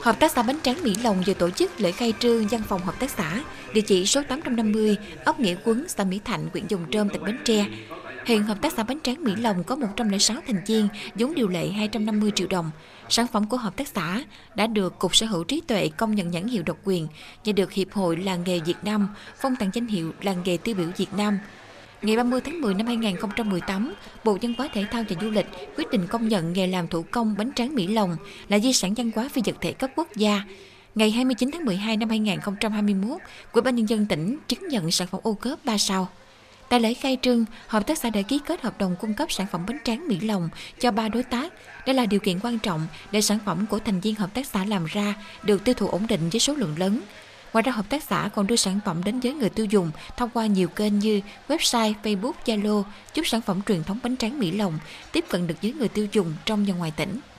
Hợp tác xã Bánh Tráng Mỹ Lồng vừa tổ chức lễ khai trương văn phòng hợp tác xã, địa chỉ số 850, ấp Nghĩa Quấn, xã Mỹ Thạnh, huyện Giồng Trôm, tỉnh Bến Tre. Hiện Hợp tác xã Bánh Tráng Mỹ Lồng có 106 thành viên, vốn điều lệ 250 triệu đồng. Sản phẩm của hợp tác xã đã được Cục Sở hữu Trí tuệ công nhận nhãn hiệu độc quyền và được Hiệp hội Làng nghề Việt Nam phong tặng danh hiệu Làng nghề tiêu biểu Việt Nam. Ngày 30 tháng 10 năm 2018, Bộ Văn hóa, Thể thao và Du lịch quyết định công nhận nghề làm thủ công bánh tráng Mỹ Lồng là di sản văn hóa phi vật thể cấp quốc gia. Ngày 29 tháng 12 năm 2021, Quỹ ban nhân dân tỉnh chứng nhận sản phẩm OCOP 3 sao. Tại lễ khai trương, hợp tác xã đã ký kết hợp đồng cung cấp sản phẩm bánh tráng Mỹ Lồng cho 3 đối tác. Đây là điều kiện quan trọng để sản phẩm của thành viên hợp tác xã làm ra được tiêu thụ ổn định với số lượng lớn. Ngoài ra, hợp tác xã còn đưa sản phẩm đến với người tiêu dùng thông qua nhiều kênh như website, Facebook, Zalo, giúp sản phẩm truyền thống bánh tráng Mỹ Lồng tiếp cận được với người tiêu dùng trong và ngoài tỉnh.